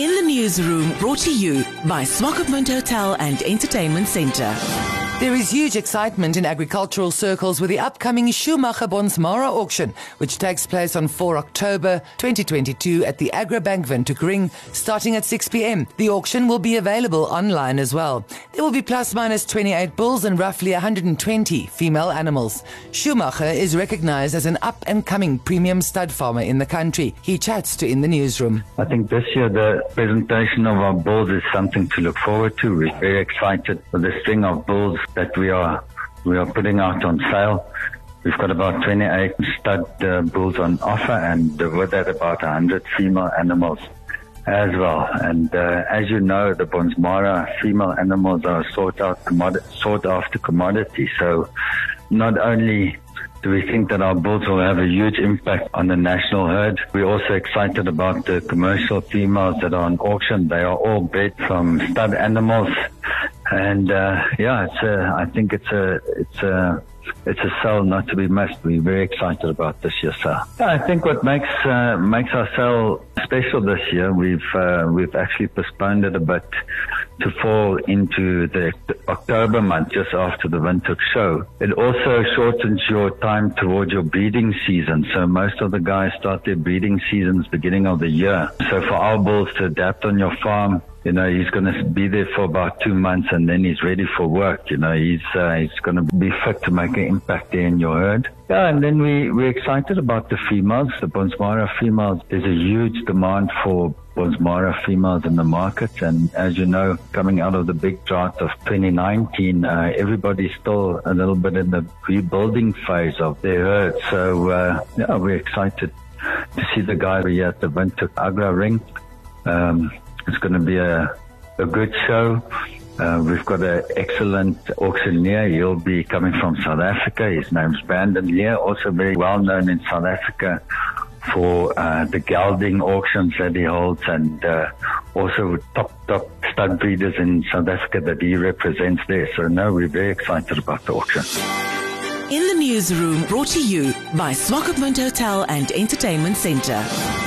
In the Newsroom, brought to you by Swakopmund Hotel and Entertainment Centre. There is huge excitement in agricultural circles with the upcoming Schumacher Bonsmara auction, which takes place on 4 October 2022 at the Agra Bank Windhoek Ring, starting at 6 p.m. The auction will be available online as well. There will be plus minus 28 bulls and roughly 120 female animals. Schumacher is recognized as an up-and-coming premium stud farmer in the country. He chats to In the Newsroom. I think this year the presentation of our bulls is something to look forward to. We're very excited for the string of bulls that we are putting out on sale. We've got about 28 stud bulls on offer, and with that about 100 female animals as well. And as you know, the Bonsmara female animals are a sought after commodity. So not only do we think that our bulls will have a huge impact on the national herd, we're also excited about the commercial females that are on auction. They are all bred from stud animals. And I think it's a sale not to be missed. We're very excited about this year's sale. I think what makes our sale special this year, we've actually postponed it a bit to fall into the October month, just after the Windhoek show. It also shortens your time towards your breeding season. So most of the guys start their breeding seasons beginning of the year. So for our bulls to adapt on your farm, you know, he's going to be there for about 2 months and then he's ready for work. You know, he's going to be fit to make an impact there in your herd. Yeah, and then we're excited about the females, the Bonsmara females. There's a huge demand for Bonsmara females in the market. And as you know, coming out of the big drought of 2019, everybody's still a little bit in the rebuilding phase of their herd. So, we're excited to see the guys here at the Windhoek Agra Ring. It's going to be a good show. We've got an excellent auctioneer. He'll be coming from South Africa. His name's Brandon Lear, also very well known in South Africa for the gelding auctions that he holds, and also top stud breeders in South Africa that he represents there. So no, we're very excited about the auction. In the Newsroom, brought to you by Swakopmund Hotel and Entertainment Centre.